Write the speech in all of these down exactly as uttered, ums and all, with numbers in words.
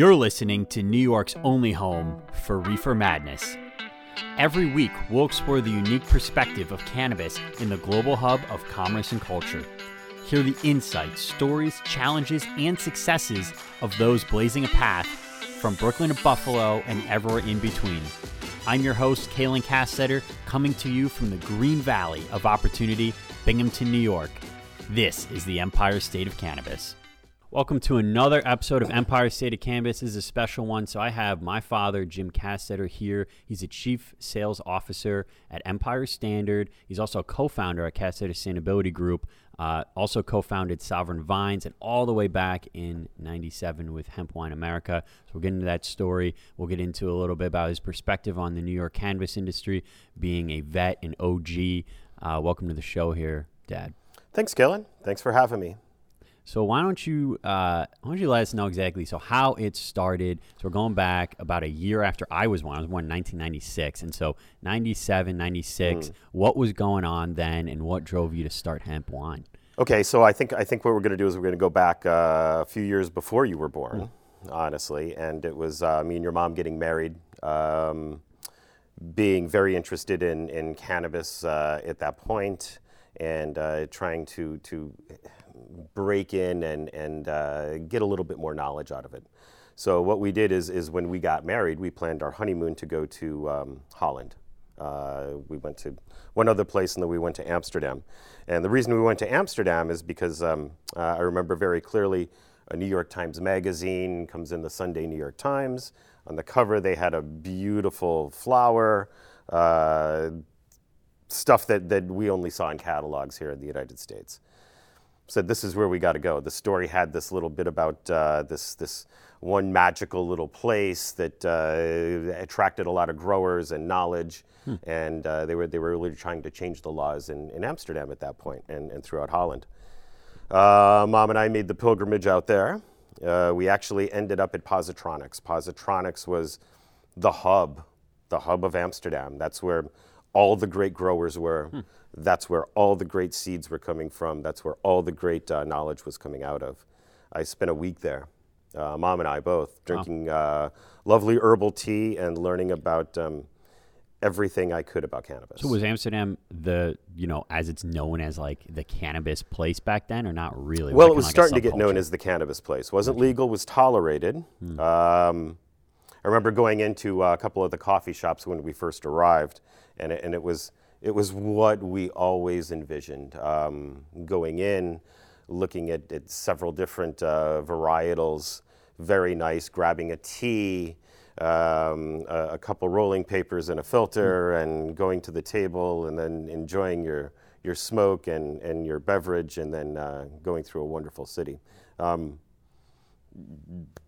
You're listening to New York's only home for Reefer Madness. Every week, we'll explore the unique perspective of cannabis in the global hub of commerce and culture. Hear the insights, stories, challenges, and successes of those blazing a path from Brooklyn to Buffalo and everywhere in between. I'm your host, Kalen Kassetter, coming to you from the Green Valley of Opportunity, Binghamton, New York. This is the Empire State of Cannabis. Welcome to another episode of Empire State of Cannabis. This is a special one. So I have my father, Jim Kassetter, here. He's a chief sales officer at Empire Standard. He's also a co-founder at Kassetter Sustainability Group, uh, also co-founded Sovereign Vines, and all the way back in ninety-seven with Hemp Wine America. So we'll get into that story. We'll get into a little bit about his perspective on the New York cannabis industry, being a vet and O G. Uh, welcome to the show here, Dad. Thanks, Kellen. Thanks for having me. So why don't you uh, why don't you let us know exactly so how it started? So we're going back about a year after I was born. I was born in nineteen ninety-six, and so ninety-seven, ninety-six. Mm. What was going on then, and what drove you to start Hemp Wine? Okay, so I think I think what we're going to do is we're going to go back uh, a few years before you were born, mm. honestly. And it was uh, me and your mom getting married, um, being very interested in in cannabis uh, at that point, and uh, trying to to. break in and and uh, get a little bit more knowledge out of it. So what we did is is when we got married, we planned our honeymoon to go to um, Holland. Uh, we went to one other place, and then we went to Amsterdam. And the reason we went to Amsterdam is because um, uh, I remember very clearly a New York Times magazine comes in, the Sunday New York Times. On the cover, they had a beautiful flower, uh, stuff that, that we only saw in catalogs here in the United States. Said, this is where we got to go. The story had this little bit about uh, this this one magical little place that uh, attracted a lot of growers and knowledge, hmm. and uh, they were they were really trying to change the laws in, in Amsterdam at that point and, and throughout Holland. Uh, Mom and I made the pilgrimage out there. Uh, we actually ended up at Positronics. Positronics was the hub, the hub of Amsterdam. That's where all the great growers were. Hmm. That's where all the great seeds were coming from. That's where all the great uh, knowledge was coming out of. I spent a week there, uh, Mom and I both, drinking wow. uh, lovely herbal tea and learning about um, everything I could about cannabis. So was Amsterdam the, you know, as it's known as like the cannabis place back then, or not really? Well, was it, it was like starting to get known as the cannabis place. Wasn't okay. legal, was tolerated. Hmm. Um, I remember going into a couple of the coffee shops when we first arrived, and it, and it was... It was what we always envisioned, um, going in, looking at, at several different uh, varietals, very nice, grabbing a tea, um, a, a couple rolling papers and a filter, and going to the table and then enjoying your, your smoke and, and your beverage, and then uh, going through a wonderful city. Um,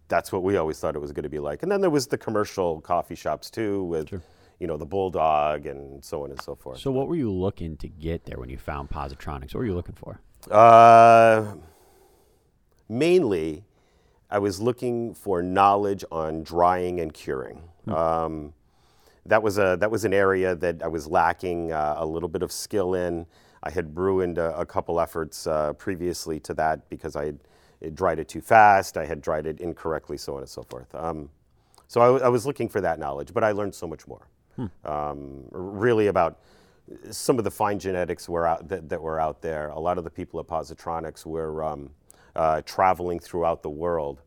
that's what we always thought it was going to be like. And then there was the commercial coffee shops too with... Sure. you know, the Bulldog and so on and so forth. So what were you looking to get there when you found Positronics? What were you looking for? Uh, mainly, I was looking for knowledge on drying and curing. Hmm. Um, that was a that was an area that I was lacking uh, a little bit of skill in. I had ruined a, a couple efforts uh, previously to that because I had it dried it too fast, I had dried it incorrectly, so on and so forth. Um, so I, w- I was looking for that knowledge, but I learned so much more. Hmm. Um, really about some of the fine genetics were out th- that were out there. A lot of the people at Positronics were um, uh, traveling throughout the world,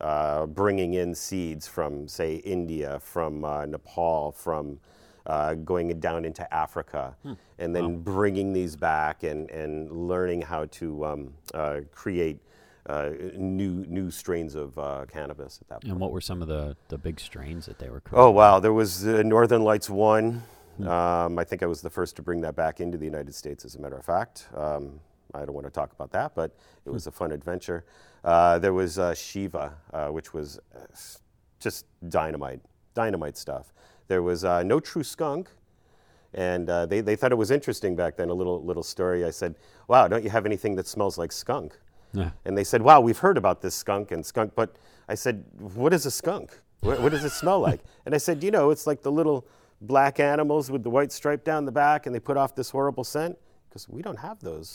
uh, bringing in seeds from, say, India, from uh, Nepal, from uh, going down into Africa, hmm. and then wow. bringing these back and, and learning how to um, uh, create Uh, new new strains of uh, cannabis at that point. And what were some of the, the big strains that they were creating? Oh, wow. There was uh, Northern Lights one. Hmm. Um, I think I was the first to bring that back into the United States, as a matter of fact. Um, I don't want to talk about that, but it was hmm. a fun adventure. Uh, there was uh, Shiva, uh, which was just dynamite, dynamite stuff. There was uh, No True Skunk. And uh, they, they thought it was interesting back then, a little little story. I said, wow, don't you have anything that smells like skunk? Yeah. And they said, wow, we've heard about this skunk and skunk, but I said, what is a skunk? What, what does it smell like? And I said, you know, it's like the little black animals with the white stripe down the back, and they put off this horrible scent, because we don't have those.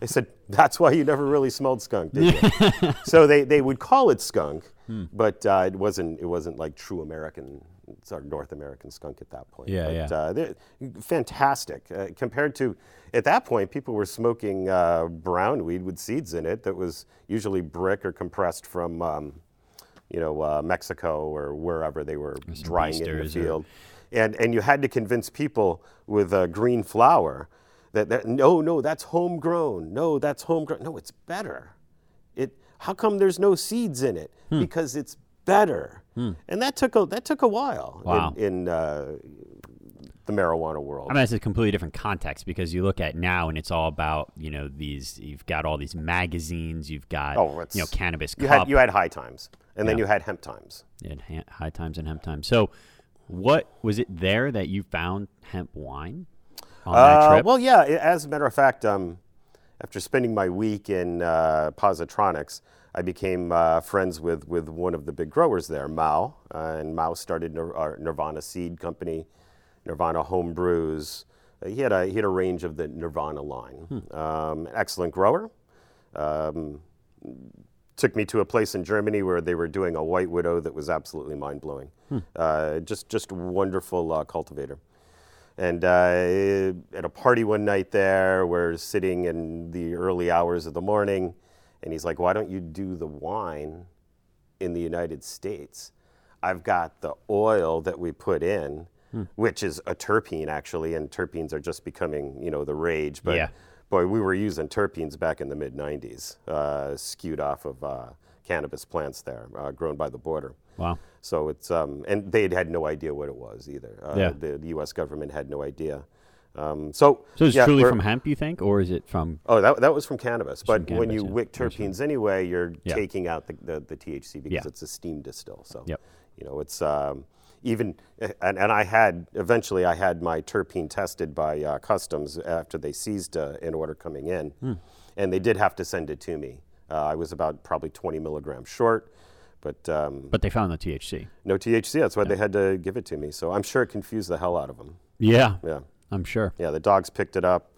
They said, that's why you never really smelled skunk, did you? So they, they would call it skunk, hmm. but uh, it wasn't it wasn't like true American, sort of North American skunk at that point. Yeah, but, yeah. Uh, they're fantastic uh, compared to, at that point, people were smoking uh, brown weed with seeds in it that was usually brick or compressed from, um, you know, uh, Mexico or wherever they were drying it in the field, or... and and you had to convince people with uh, green flour. That, that, no, no, that's homegrown. No, that's homegrown. No, it's better. It. How come there's no seeds in it? Hmm. Because it's better. Hmm. And that took a that took a while wow. in, in uh, the marijuana world. I mean, it's a completely different context because you look at now and it's all about, you know, these. You've got all these magazines. You've got oh, you know cannabis. You cup. had you had High Times, and yeah. then you had Hemp Times. You had High Times and Hemp Times. So, what was it there that you found hemp wine? Uh, well, yeah, as a matter of fact, um, after spending my week in uh, Positronics, I became uh, friends with, with one of the big growers there, Mao. Uh, and Mao started Nir- our Nirvana Seed Company, Nirvana Home Brews. Uh, he, had a, he had a range of the Nirvana line. Hmm. Um, excellent grower. Um, took me to a place in Germany where they were doing a White Widow that was absolutely mind-blowing. Hmm. Uh, just, just wonderful uh, cultivator. And uh, at a party one night there, we're sitting in the early hours of the morning, and he's like, why don't you do the wine in the United States? I've got the oil that we put in, hmm. which is a terpene, actually, and terpenes are just becoming, you know, the rage. But, yeah. boy, we were using terpenes back in the mid-nineties, uh, skewed off of uh, cannabis plants there, uh, grown by the border. Wow. So it's, um, and they had no idea what it was either. Uh, yeah. the, the U S government had no idea. Um, so so it's yeah, truly from hemp, you think, or is it from? Oh, that that was from cannabis. But from cannabis, when you yeah. wick terpenes anyway, you're yeah. taking out the, the, the T H C because yeah. it's a steam distill. So, yep. you know, it's um, even, and, and I had, eventually I had my terpene tested by uh, customs after they seized uh, an order coming in. Mm. And they did have to send it to me. Uh, I was about probably twenty milligrams short. But um, but they found no T H C. No T H C. That's why yeah. they had to give it to me. So I'm sure it confused the hell out of them. Yeah. Yeah. I'm sure. Yeah. The dogs picked it up.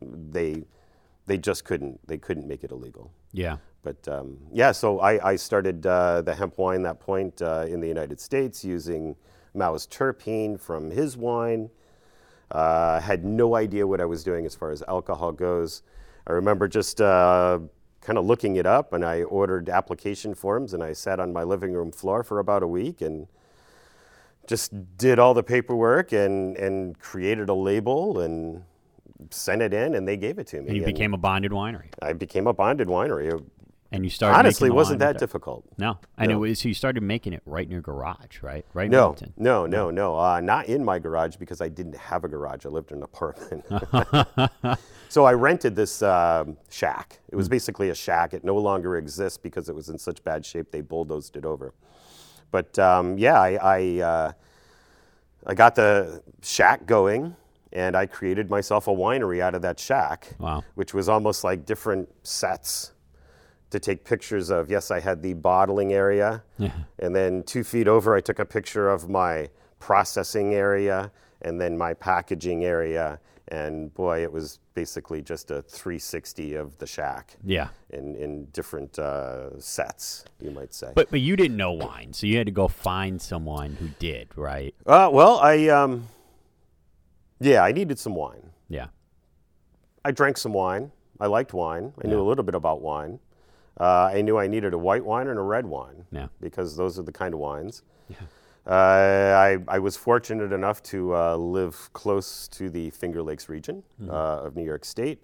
They they just couldn't. They couldn't make it illegal. Yeah. But um, yeah. So I I started uh, the hemp wine that point uh, in the United States using Mao's terpene from his wine. Uh, had no idea what I was doing as far as alcohol goes. I remember just. Uh, kind of looking it up, and I ordered application forms, and I sat on my living room floor for about a week and just did all the paperwork and, and created a label and sent it in, and they gave it to me. And you and became a bonded winery. I became a bonded winery. And you started honestly, it wasn't that difficult. No. And no. it was, so you started making it right in your garage, right? Right in no, Mountain. No, no, no. Uh, not in my garage because I didn't have a garage. I lived in an apartment. So I rented this um, shack. It was mm-hmm. basically a shack. It no longer exists because it was in such bad shape they bulldozed it over. But um, yeah, I I, uh, I got the shack going. And I created myself a winery out of that shack. Wow. Which was almost like different sets to take pictures of. Yes, I had the bottling area, yeah. and then two feet over, I took a picture of my processing area, and then my packaging area, and boy, it was basically just a three sixty of the shack. Yeah, in in different uh, sets, you might say. But but you didn't know wine, so you had to go find someone who did, right? Uh, well, I um, yeah, I needed some wine. Yeah, I drank some wine. I liked wine. I yeah. knew a little bit about wine. Uh, I knew I needed a white wine and a red wine yeah. because those are the kind of wines. Yeah. Uh, I, I was fortunate enough to uh, live close to the Finger Lakes region mm-hmm. uh, of New York State,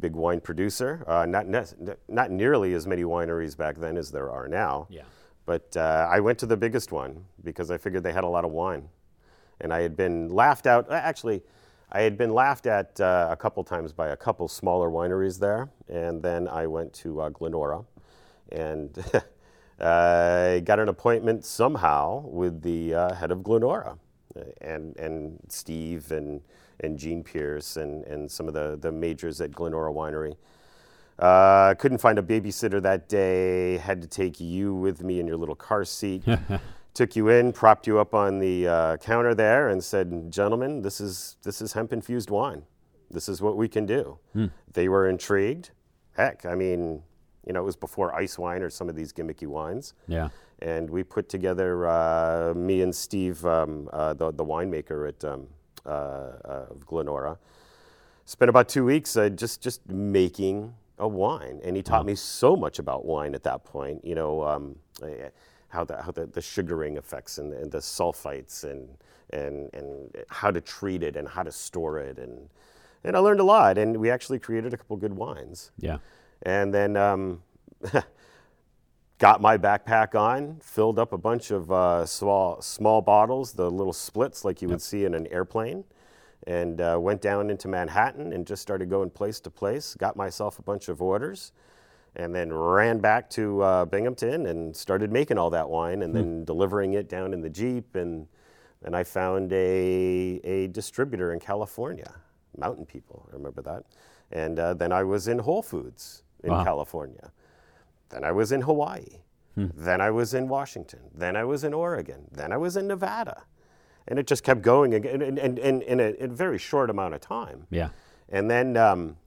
big wine producer. Uh, not ne- not nearly as many wineries back then as there are now, yeah. but uh, I went to the biggest one because I figured they had a lot of wine. And I had been laughed out, actually, I had been laughed at uh, a couple times by a couple smaller wineries there, and then I went to uh, Glenora, and I got an appointment somehow with the uh, head of Glenora, and and Steve and and Gene Pierce and and some of the the majors at Glenora Winery. Uh, couldn't find a babysitter that day. Had to take you with me in your little car seat. Took you in, propped you up on the uh, counter there, and said, "Gentlemen, this is this is hemp infused wine. This is what we can do." Mm. They were intrigued. Heck, I mean, you know, it was before ice wine or some of these gimmicky wines. Yeah. And we put together, uh, me and Steve, um, uh, the, the winemaker at um, uh, uh, Glenora, spent about two weeks uh, just, just making a wine. And he taught me so much about wine at that point, you know, um, how, the, how the, the sugaring effects and, and the sulfites and, and, and how to treat it and how to store it. And, and I learned a lot. And we actually created a couple good wines. Yeah. And then... Um, got my backpack on, filled up a bunch of uh, small small bottles, the little splits like you yep. would see in an airplane, and uh, went down into Manhattan and just started going place to place, got myself a bunch of orders, and then ran back to uh, Binghamton and started making all that wine and mm. then delivering it down in the Jeep. And and I found a, a distributor in California, Mountain People, I remember that. And uh, then I was in Whole Foods in wow. California. Then I was in Hawaii, hmm. then I was in Washington, then I was in Oregon, then I was in Nevada. And it just kept going again in, in, in, in, a, in a very short amount of time. Yeah. And then um,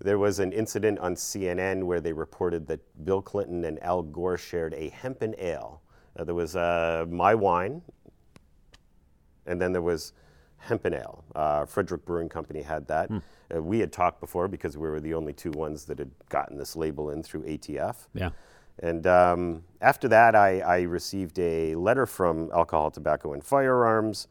there was an incident on C N N where they reported that Bill Clinton and Al Gore shared a hempen ale. Uh, there was uh, my wine, and then there was hempen ale. Uh, Frederick Brewing Company had that. Hmm. Uh, we had talked before because we were the only two ones that had gotten this label in through A T F. Yeah. And um, after that, I, I received a letter from Alcohol, Tobacco, and Firearms.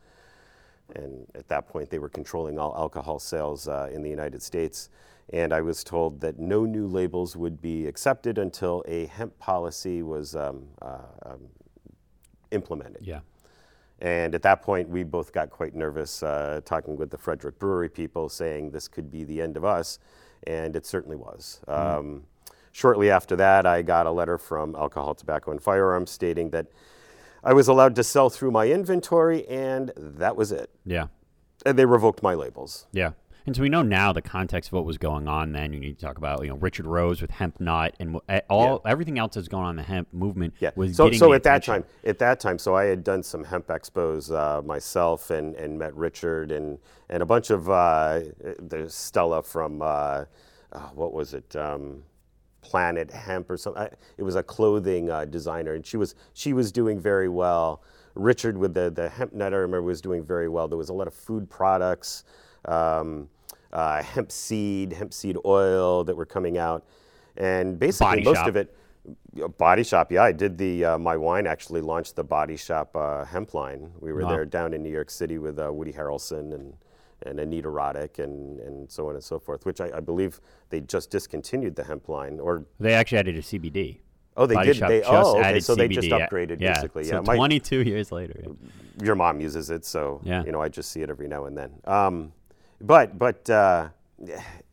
And at that point, they were controlling all alcohol sales uh, in the United States. And I was told that no new labels would be accepted until a hemp policy was um, uh, um, implemented. Yeah. And at that point, we both got quite nervous uh, talking with the Frederick Brewery people, saying this could be the end of us, and it certainly was. Mm. Um, shortly after that, I got a letter from Alcohol, Tobacco, and Firearms stating that I was allowed to sell through my inventory, and that was it. Yeah. And they revoked my labels. Yeah. And so we know now the context of what was going on then. You need to talk about, you know, Richard Rose with Hemp Not and all yeah. everything else that's going on in the hemp movement. Yeah. Was so so at that time, at that time, so I had done some hemp expos uh, myself and, and met Richard and, and a bunch of uh, the Stella from, uh, uh, what was it, um, Planet Hemp or something. I, it was a clothing uh, designer, and she was she was doing very well. Richard with the, the Hemp Nut, I remember, was doing very well. There was a lot of food products. Um, uh, hemp seed, hemp seed oil that were coming out, and basically Body most Shop. Of it, Body Shop. Yeah, I did the uh, my wine actually launched the Body Shop uh, hemp line. We were wow. there down in New York City with uh, Woody Harrelson and, and Anita Roddick and, and so on and so forth. Which I, I believe they just discontinued the hemp line, or they actually added a C B D. Oh, they Body did. They oh, okay. So C B D. They just upgraded yeah. basically. Yeah, so yeah. twenty-two my, years later. Yeah. Your mom uses it, so yeah. you know I just see it every now and then. Um, But but uh,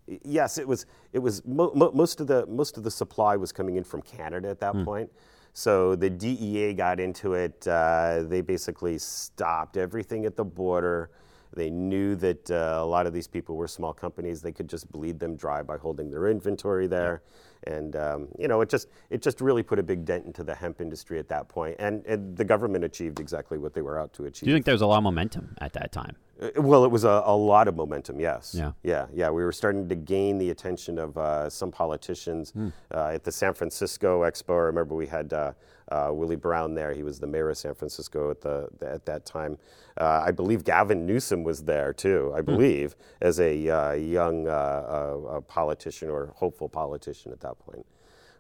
yes, it was it was mo- mo- most of the most of the supply was coming in from Canada at that mm. point. So the D E A got into it. Uh, they basically stopped everything at the border. They knew that uh, a lot of these people were small companies. They could just bleed them dry by holding their inventory there, and um, you know it just it just really put a big dent into the hemp industry at that point. And, and the government achieved exactly what they were out to achieve. Do you think there was a lot of momentum at that time? Well, it was a, a lot of momentum, yes. Yeah. yeah, yeah. We were starting to gain the attention of uh, some politicians. Mm. Uh, at the San Francisco Expo, I remember we had uh, uh, Willie Brown there. He was the mayor of San Francisco at the, the at that time. Uh, I believe Gavin Newsom was there, too, I believe, mm. as a uh, young uh, uh, politician or hopeful politician at that point.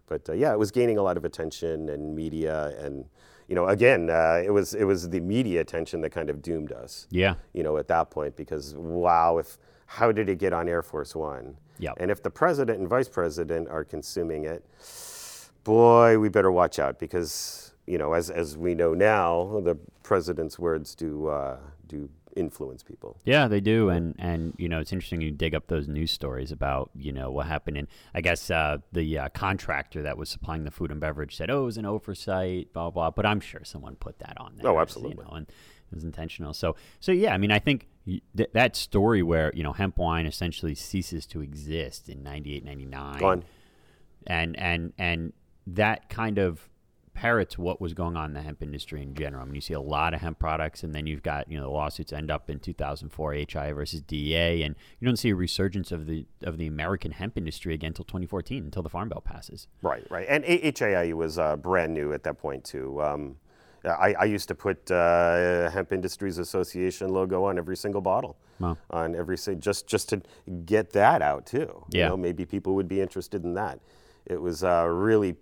But, uh, yeah, it was gaining a lot of attention and media and... You know, again, uh, it was it was the media attention that kind of doomed us. Yeah. You know, at that point, because wow, if how did it get on Air Force One? Yeah. And if the president and vice president are consuming it, boy, we better watch out because you know, as as we know now, the president's words do uh, do influence people. Yeah, they do, and and you know, it's interesting you dig up those news stories about you know what happened. And I guess uh, the uh, contractor that was supplying the food and beverage said, "Oh, it was an oversight," blah blah. But I'm sure someone put that on there. Oh, absolutely, you know, and it was intentional. So so yeah, I mean, I think th- that story where you know hemp wine essentially ceases to exist in ninety-eight, ninety-nine, gone, and and and that kind of parrots what was going on in the hemp industry in general. I mean, you see a lot of hemp products, and then you've got, you know, the lawsuits end up in two thousand four, H I A versus D E A, and you don't see a resurgence of the of the American hemp industry again until twenty fourteen, until the Farm Bill passes. Right, right. And H I A was uh, brand new at that point, too. Um, I, I used to put uh, Hemp Industries Association logo on every single bottle, wow. on every just just to get that out, too. Yeah. You know, maybe people would be interested in that. It was uh, really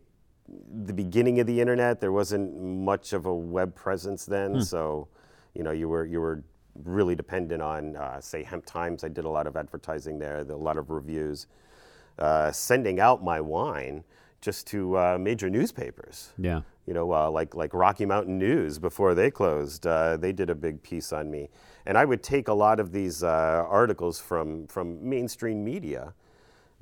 the beginning of the internet. There wasn't much of a web presence then, hmm. so you know you were you were really dependent on uh, say Hemp Times. I did a lot of advertising there, a lot of reviews, uh, sending out my wine just to uh, major newspapers. Yeah, you know, uh, like like Rocky Mountain News before they closed, uh, they did a big piece on me, and I would take a lot of these uh, articles from from mainstream media.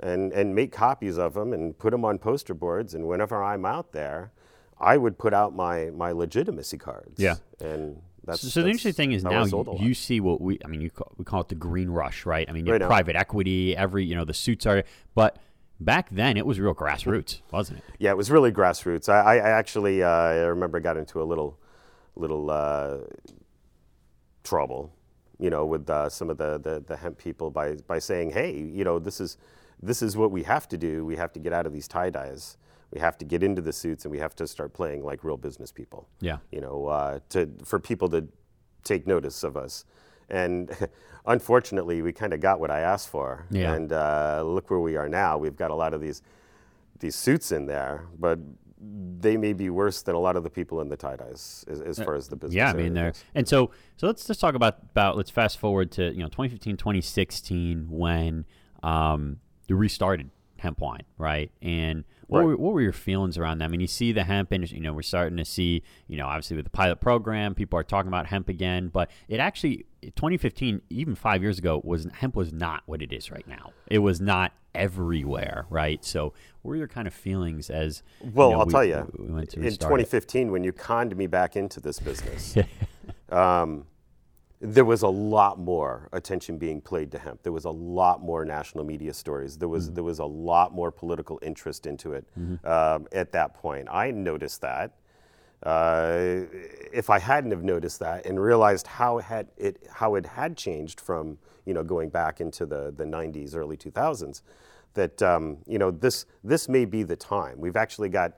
And, and make copies of them and put them on poster boards. And whenever I'm out there, I would put out my, my legitimacy cards. Yeah. And that's so, so the that's, interesting thing is now you, you see what we, I mean, you call, we call it the green rush, right? I mean, you right have private equity, every, you know, the suits are, but back then it was real grassroots, wasn't it? Yeah, it was really grassroots. I, I actually, uh, I remember got into a little, little uh, trouble, you know, with uh, some of the, the, the hemp people by, by saying, hey, you know, this is, This is what we have to do. We have to get out of these tie-dyes. We have to get into the suits, and we have to start playing like real business people. Yeah, you know, uh, to for people to take notice of us. And unfortunately, we kind of got what I asked for. Yeah. And uh, look where we are now. We've got a lot of these these suits in there, but they may be worse than a lot of the people in the tie-dyes as, as far as the business. Yeah, I mean, they're, and so so let's just talk about about let's fast forward to you know twenty fifteen, twenty sixteen when. Um, You restarted hemp wine, right? And what, right. Were, what were your feelings around that? I mean, you see the hemp industry, you know, we're starting to see, you know, obviously with the pilot program, people are talking about hemp again, but it actually, twenty fifteen, even five years ago, was hemp was not what it is right now. It was not everywhere, right? So what were your kind of feelings as, well, you know, I'll we, tell you, we went to in twenty fifteen, it? When you conned me back into this business, um, there was a lot more attention being played to hemp. There was a lot more national media stories. There was mm-hmm. there was a lot more political interest into it mm-hmm. um, at that point. I noticed that. Uh, if I hadn't have noticed that and realized how had it how it had changed from you know going back into the, the nineties, early two thousands, that um, you know this this may be the time. We've actually got.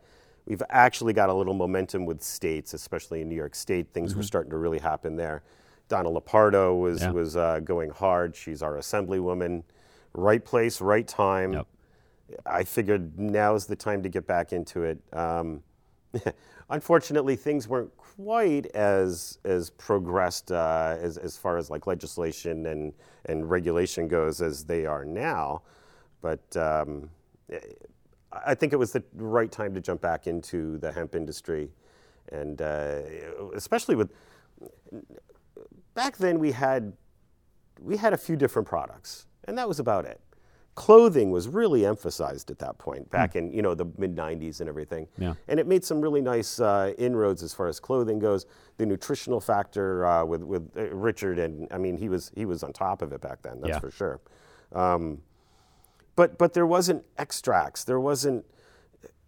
We've actually got a little momentum with states, especially in New York State. Things mm-hmm. were starting to really happen there. Donna Lapardo was yeah. was uh, going hard. She's our assemblywoman. Right place, right time. Yep. I figured now's the time to get back into it. Um, unfortunately, things weren't quite as as progressed uh, as as far as like legislation and and regulation goes as they are now. But um, I think it was the right time to jump back into the hemp industry, and uh, especially with. Back then we had we had a few different products, and that was about it. Clothing was really emphasized at that point, back mm. in you know the mid nineties and everything. Yeah. And it made some really nice uh, inroads as far as clothing goes. The nutritional factor uh, with with uh, Richard, and I mean he was he was on top of it back then. That's yeah. for sure. Um, but but there wasn't extracts. There wasn't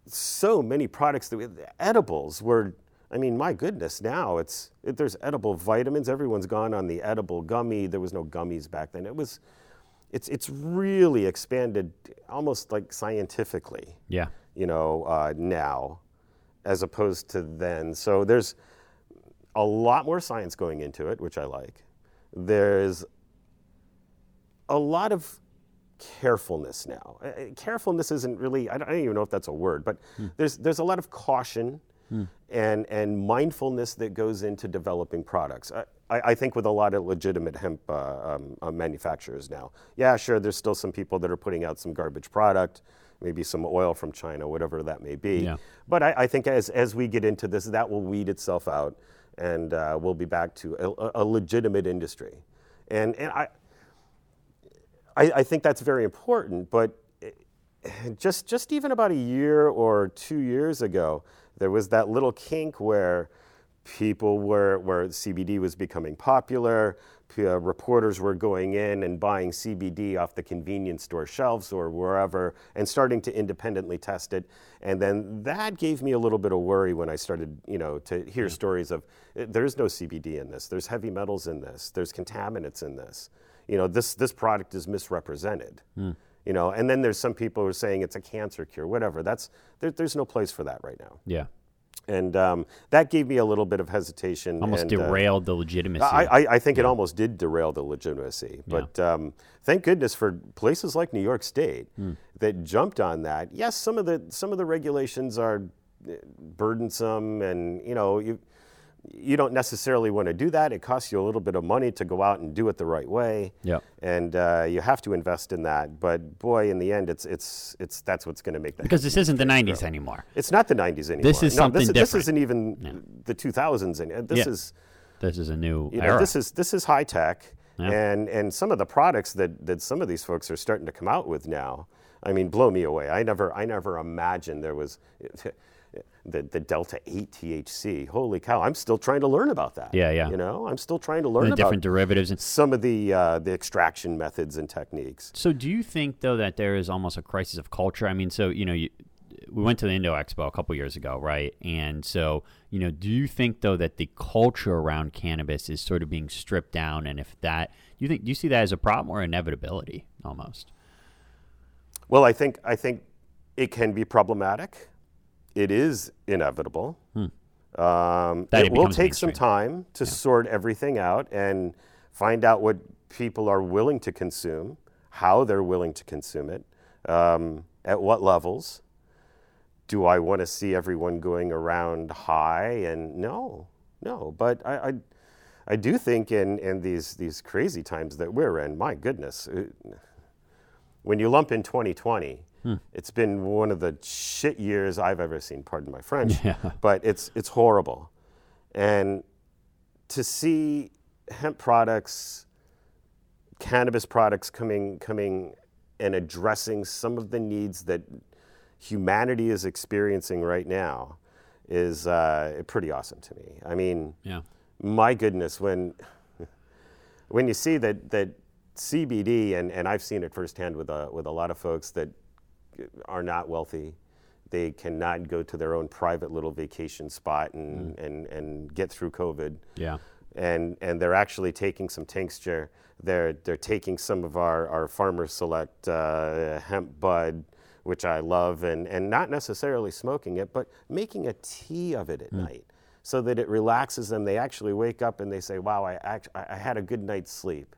so many products that we, edibles were. I mean, my goodness, now it's it, there's edible vitamins. Everyone's gone on the edible gummy. There was no gummies back then. It was, it's it's really expanded almost like scientifically. Yeah. You know, uh, now, as opposed to then. So there's a lot more science going into it, which I like. There's a lot of carefulness now. Uh, carefulness isn't really. I don't, I don't even know if that's a word, but hmm. there's there's a lot of caution. Hmm. And and mindfulness that goes into developing products. I, I, I think with a lot of legitimate hemp uh, um, uh, manufacturers now. Yeah, sure, there's still some people that are putting out some garbage product, maybe some oil from China, whatever that may be. Yeah. But I, I think as, as we get into this, that will weed itself out, and uh, we'll be back to a, a legitimate industry. And and I, I I think that's very important, but just just even about a year or two years ago, there was that little kink where People were, where C B D was becoming popular, uh, reporters were going in and buying C B D off the convenience store shelves or wherever and starting to independently test it. And then that gave me a little bit of worry when I started, you know, to hear mm-hmm. stories of, there's no C B D in this, there's heavy metals in this, there's contaminants in this. You know, this, this product is misrepresented. Mm. You know, and then there's some people who are saying it's a cancer cure, whatever. That's there, there's no place for that right now. Yeah. And um, that gave me a little bit of hesitation. Almost and, derailed uh, the legitimacy. I, I, I think yeah. it almost did derail the legitimacy. But yeah. um, thank goodness for places like New York State mm. that jumped on that. Yes, some of the some of the regulations are burdensome, and you know you you don't necessarily want to do that. It costs you a little bit of money to go out and do it the right way. Yeah. And uh, you have to invest in that. But boy, in the end, it's it's it's that's what's going to make that. Because this isn't the nineties anymore. It's not the nineties anymore. This is no, something this, different. This isn't even yeah. the two thousands. And this yeah. is this is a new you know, era. This is this is high tech. Yeah. And and some of the products that that some of these folks are starting to come out with now, I mean, blow me away. I never I never imagined there was. The, the Delta eight T H C, holy cow! I'm still trying to learn about that. Yeah, yeah. You know, I'm still trying to learn and the about different derivatives and some of the uh, the extraction methods and techniques. So, do you think though that there is almost a crisis of culture? I mean, so you know, you, we went to the Indo Expo a couple years ago, right? And so, you know, do you think though that the culture around cannabis is sort of being stripped down? And if that, do you think do you see that as a problem or inevitability almost? Well, I think I think it can be problematic. It is inevitable. Hmm. Um, it will take some time to yeah. sort everything out and find out what people are willing to consume, how they're willing to consume it, um, at what levels. Do I want to see everyone going around high? And no, no. But I, I, I do think in, in these these crazy times that we're in, my goodness, it, when you lump in twenty twenty. Hmm. It's been one of the shit years I've ever seen, pardon my French, yeah. but it's it's horrible. And to see hemp products, cannabis products coming coming and addressing some of the needs that humanity is experiencing right now is uh, pretty awesome to me. I mean, yeah. my goodness, when when you see that that C B D, and, and I've seen it firsthand with a, with a lot of folks that are not wealthy, they cannot go to their own private little vacation spot and mm. and, and get through COVID. Yeah, and and they're actually taking some tincture. They're they're taking some of our our Farmer Select uh, hemp bud, which I love, and and not necessarily smoking it, but making a tea of it at mm. night, so that it relaxes them. They actually wake up and they say, "Wow, I act- I had a good night's sleep.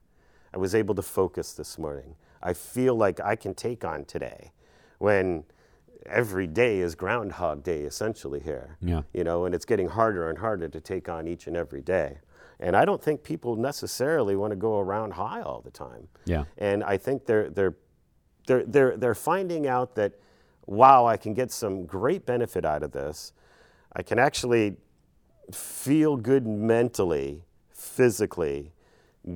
I was able to focus this morning. I feel like I can take on today." When every day is Groundhog Day, essentially here, yeah. you know, and it's getting harder and harder to take on each and every day. And I don't think people necessarily want to go around high all the time. Yeah. And I think they're they're they're they're they're finding out that, wow, I can get some great benefit out of this. I can actually feel good mentally, physically,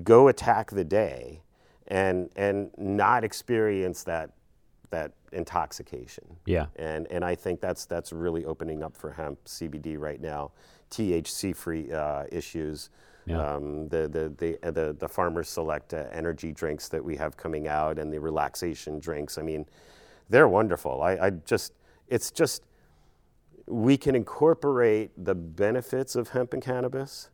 go attack the day, and and not experience that. that intoxication. Yeah. And and I think that's that's really opening up for hemp, C B D right now, T H C-free uh, issues, yeah. um, the, the, the, the, the Farmer Select uh, energy drinks that we have coming out, and the relaxation drinks. I mean, they're wonderful. I, I just, it's just, we can incorporate the benefits of hemp and cannabis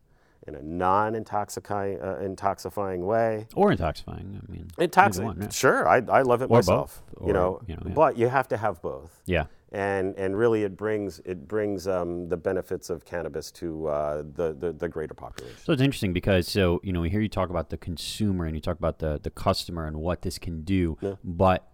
in a non-intoxifying uh, intoxifying way, or intoxifying. I mean, intoxifying. Yeah. Sure, I I love it or myself. Both, or, you know, you know yeah. but you have to have both. Yeah, and and really, it brings it brings um, the benefits of cannabis to uh, the, the the greater population. So it's interesting because so you know we hear you talk about the consumer and you talk about the the customer and what this can do, yeah. but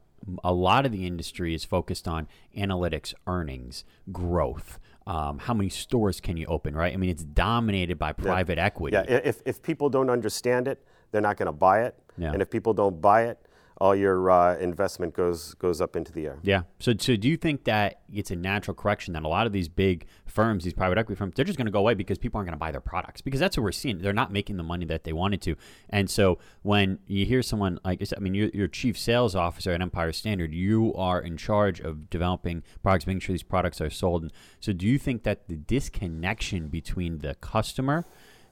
a lot of the industry is focused on analytics, earnings, growth. Um, how many stores can you open, right? I mean, it's dominated by private yeah. equity. Yeah, if if people don't understand it, they're not going to buy it. Yeah. And if people don't buy it, all your uh, investment goes goes up into the air. Yeah. So, so do you think that it's a natural correction that a lot of these big firms, these private equity firms, they're just going to go away because people aren't going to buy their products? Because that's what we're seeing. They're not making the money that they wanted to. And so when you hear someone like, I mean, you're, you're chief sales officer at Empire Standard, you are in charge of developing products, making sure these products are sold. And so do you think that the disconnection between the customer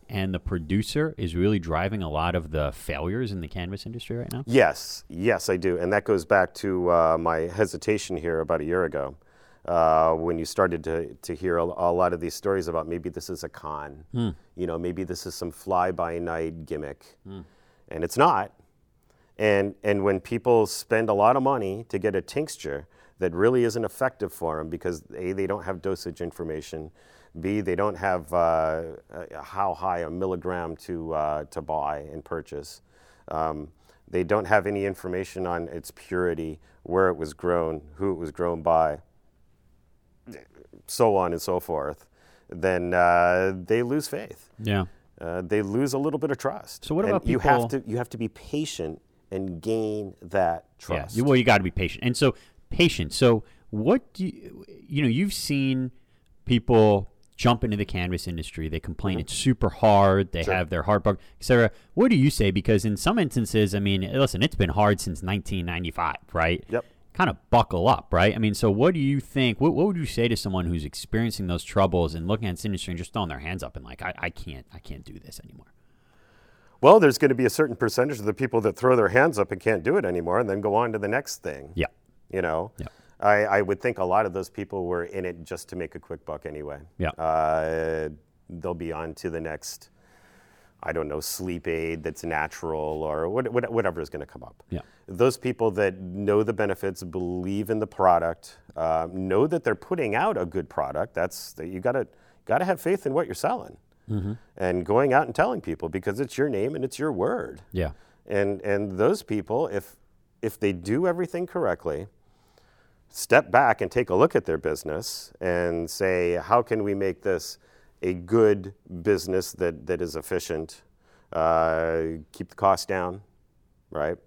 and the producer is really driving a lot of the failures in the cannabis industry right now? Yes, yes, I do. And that goes back to uh, my hesitation here about a year ago uh, when you started to, to hear a, a lot of these stories about maybe this is a con. Hmm. You know, maybe this is some fly-by-night gimmick. Hmm. And it's not. And and when people spend a lot of money to get a tincture that really isn't effective for them because, A, they don't have dosage information, B, they don't have uh, how high a milligram to uh, to buy and purchase. Um, they don't have any information on its purity, where it was grown, who it was grown by, so on and so forth. Then uh, they lose faith. Yeah, uh, they lose a little bit of trust. So what about and people? You have to you have to be patient and gain that trust. Yeah. Well, you got to be patient, and so patient. So what do you, you know? You've seen people jump into the cannabis industry. They complain mm-hmm. it's super hard. They sure. have their hard part, et cetera. What do you say? Because in some instances, I mean, listen, it's been hard since nineteen ninety-five, right? Yep. Kind of buckle up, right? I mean, so what do you think, what, what would you say to someone who's experiencing those troubles and looking at this industry and just throwing their hands up and like, I, I can't, I can't do this anymore? Well, there's going to be a certain percentage of the people that throw their hands up and can't do it anymore and then go on to the next thing. Yeah. You know? Yeah. I, I would think a lot of those people were in it just to make a quick buck anyway. Yeah. Uh, they'll be on to the next, I don't know, sleep aid that's natural or what, what, whatever is going to come up. Yeah. Those people that know the benefits, believe in the product, uh, know that they're putting out a good product. That's that you gotta gotta have faith in what you're selling, mm-hmm. and going out and telling people because it's your name and it's your word. Yeah. And and those people, if if they do everything correctly, step back and take a look at their business and say, how can we make this a good business that, that is efficient? Uh, keep the cost down, right?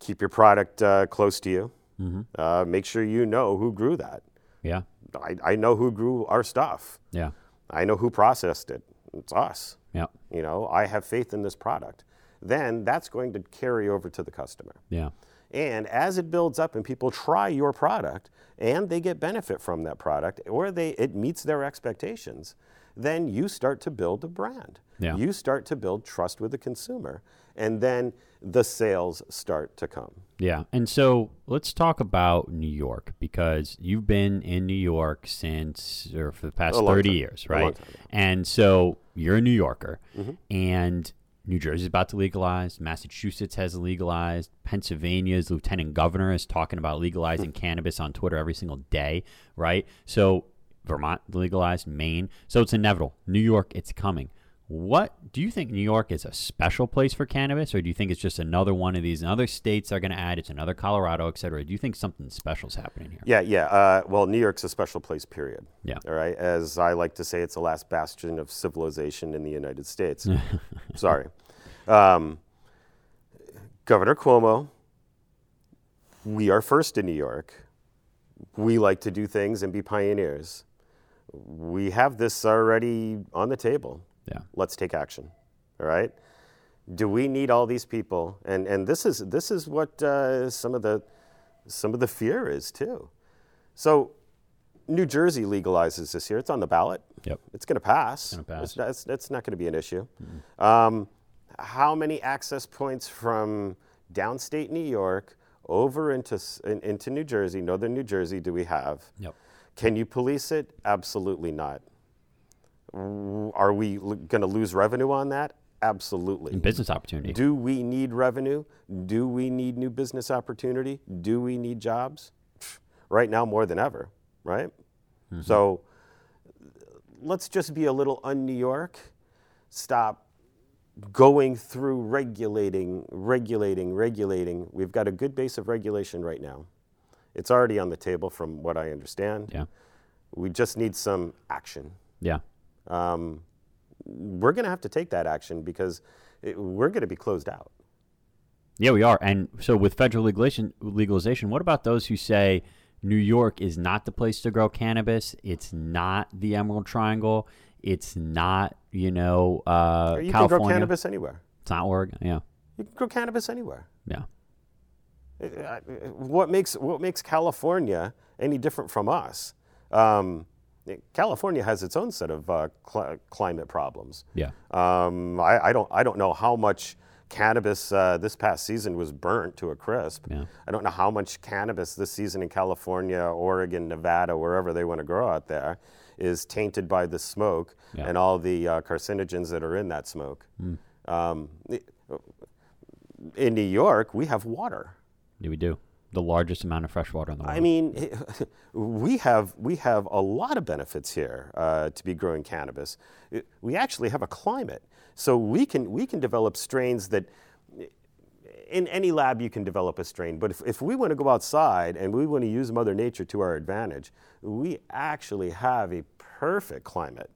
Keep your product uh, close to you. Mm-hmm. Uh, make sure you know who grew that. Yeah. I, I know who grew our stuff. Yeah. I know who processed it. It's us. Yeah. You know, I have faith in this product. Then that's going to carry over to the customer. Yeah. And as it builds up and people try your product and they get benefit from that product or they it meets their expectations, then you start to build a brand. Yeah. You start to build trust with the consumer and then the sales start to come. Yeah. And so let's talk about New York because you've been in New York since or for the past thirty time. years, right? A long time, yeah. And so you're a New Yorker, mm-hmm. and New Jersey's about to legalize. Massachusetts has legalized. Pennsylvania's lieutenant governor is talking about legalizing cannabis on Twitter every single day, right? So Vermont legalized, Maine. So it's inevitable. New York, it's coming. What do you think? New York is a special place for cannabis, or do you think it's just another one of these? And other states are going to add. It's another Colorado, et cetera. Do you think something special is happening here? Yeah, yeah. Uh, well, New York's a special place, period. Yeah. All right. As I like to say, it's the last bastion of civilization in the United States. Sorry. Um, Governor Cuomo, we are first in New York. We like to do things and be pioneers. We have this already on the table. Yeah. Let's take action. All right. Do we need all these people? And and this is this is what uh, some of the some of the fear is too. So, New Jersey legalizes this year. It's on the ballot. Yep. It's going to pass. It's going to pass. It's not, it's, it's not going to be an issue. Mm-hmm. Um, how many access points from downstate New York over into in, into New Jersey, northern New Jersey, do we have? Yep. Can you police it? Absolutely not. Are we going to lose revenue on that? Absolutely. And business opportunity. Do we need revenue? Do we need new business opportunity? Do we need jobs? Right now, more than ever, right? Mm-hmm. So let's just be a little un-New York. Stop going through regulating, regulating, regulating. We've got a good base of regulation right now. It's already on the table from what I understand. Yeah. We just need some action. Yeah. Um, we're going to have to take that action because it, we're going to be closed out. Yeah, we are. And so with federal legalization, legalization, what about those who say New York is not the place to grow cannabis? It's not the Emerald Triangle. It's not, you know, uh, you California. You can grow cannabis anywhere. It's not Oregon, yeah. You can grow cannabis anywhere. Yeah. What makes what makes California any different from us? Um, California has its own set of uh, cl- climate problems. Yeah. Um, I, I don't I don't know how much cannabis uh, this past season was burnt to a crisp. Yeah. I don't know how much cannabis this season in California, Oregon, Nevada, wherever they want to grow out there, is tainted by the smoke yeah. and all the uh, carcinogens that are in that smoke. Mm. Um, in New York, we have water. Yeah, we do. The largest amount of fresh water in the world. I mean, we have we have a lot of benefits here uh, to be growing cannabis. We actually have a climate, so we can we can develop strains that in any lab you can develop a strain. But if, if we want to go outside and we want to use Mother Nature to our advantage, we actually have a perfect climate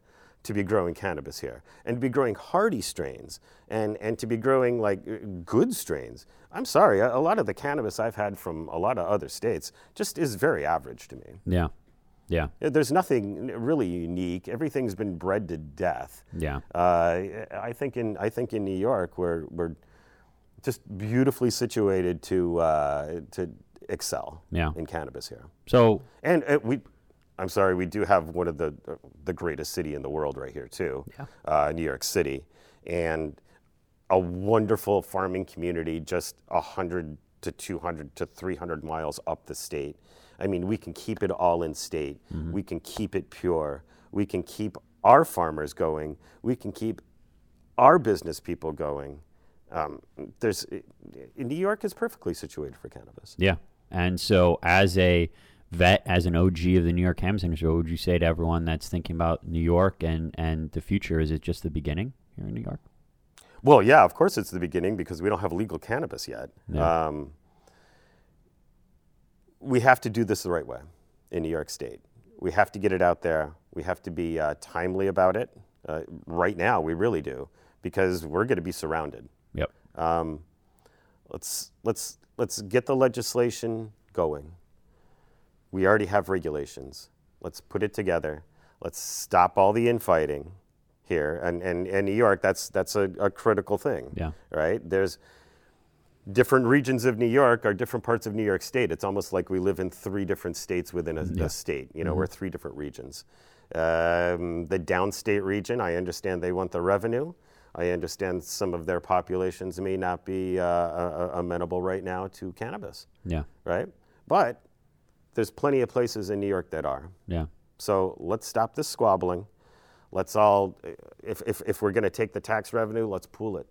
to be growing cannabis here, and to be growing hardy strains, and, and to be growing like good strains. I'm sorry, a, a lot of the cannabis I've had from a lot of other states just is very average to me. Yeah, yeah. There's nothing really unique. Everything's been bred to death. Yeah. Uh, I think in I think in New York we're we're just beautifully situated to uh, to excel yeah. in cannabis here. So and uh, we. I'm sorry, we do have one of the the greatest city in the world right here too, yeah. uh, New York City, and a wonderful farming community just one hundred to two hundred to three hundred miles up the state. I mean, we can keep it all in state. Mm-hmm. We can keep it pure. We can keep our farmers going. We can keep our business people going. Um, there's New York is perfectly situated for cannabis. Yeah, and so as a vet, as an O G of the New York cannabis industry, what would you say to everyone that's thinking about New York and, and the future? Is it just the beginning here in New York? Well, yeah, of course it's the beginning because we don't have legal cannabis yet. Yeah. Um, we have to do this the right way in New York State. We have to get it out there. We have to be uh, timely about it. Uh, right now, we really do, because we're going to be surrounded. Yep. Um, let's let's let's get the legislation going. We already have regulations. Let's put it together. Let's stop all the infighting here. And and in New York, that's that's a, a critical thing, yeah. right? There's different regions of New York are different parts of New York State. It's almost like we live in three different states within a, yeah. a state. You know, mm-hmm. we're three different regions. Um, the downstate region, I understand they want the revenue. I understand some of their populations may not be uh, uh, amenable right now to cannabis, Yeah. right? But there's plenty of places in New York that are. Yeah. So let's stop this squabbling. Let's all, if if, if we're going to take the tax revenue, let's pool it.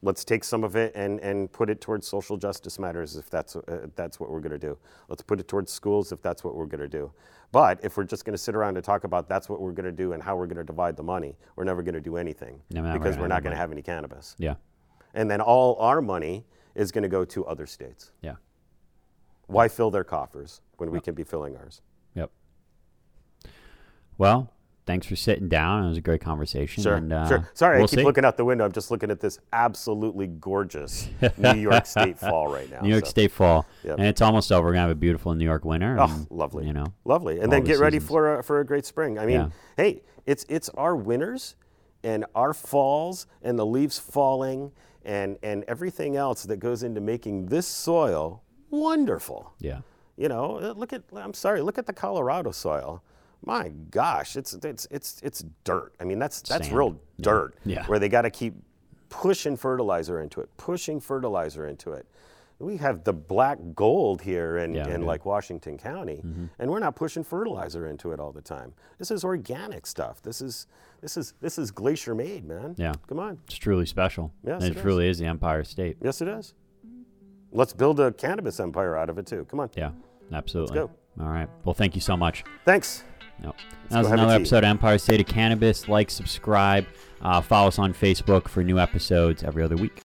Let's take some of it and, and put it towards social justice matters if that's uh, that's what we're going to do. Let's put it towards schools if that's what we're going to do. But if we're just going to sit around and talk about that's what we're going to do and how we're going to divide the money, we're never going to do anything no, because we're not going to have any cannabis. Yeah. And then all our money is going to go to other states. Yeah. Why fill their coffers when we can be filling ours? Yep. Well, thanks for sitting down. It was a great conversation. Sure, and, uh, sure. Sorry, we'll I keep see. looking out the window. I'm just looking at this absolutely gorgeous New York State fall right now. New York so. State fall. Yep. And it's almost over. We're going to have a beautiful New York winter. Oh, and, lovely. You know, lovely. And then the get seasons. ready for a, for a great spring. I mean, yeah. hey, it's it's our winters and our falls and the leaves falling and and everything else that goes into making this soil wonderful. Yeah. You know, look at, I'm sorry, look at the Colorado soil. My gosh, it's it's it's it's dirt. I mean, that's that's Sand. real dirt yeah. Yeah. where they got to keep pushing fertilizer into it, pushing fertilizer into it. We have the black gold here in, yeah, in yeah. like Washington County, mm-hmm. and we're not pushing fertilizer into it all the time. This is organic stuff. This is this is this is glacier made, man. Yeah. Come on. It's truly special. Yes, and it, it is. Really is the Empire State. Yes, it is. Let's build a cannabis empire out of it, too. Come on. Yeah, absolutely. Let's go. All right. Well, thank you so much. Thanks. Yep. That was another episode of Empire State of Cannabis. Like, subscribe, uh, follow us on Facebook for new episodes every other week.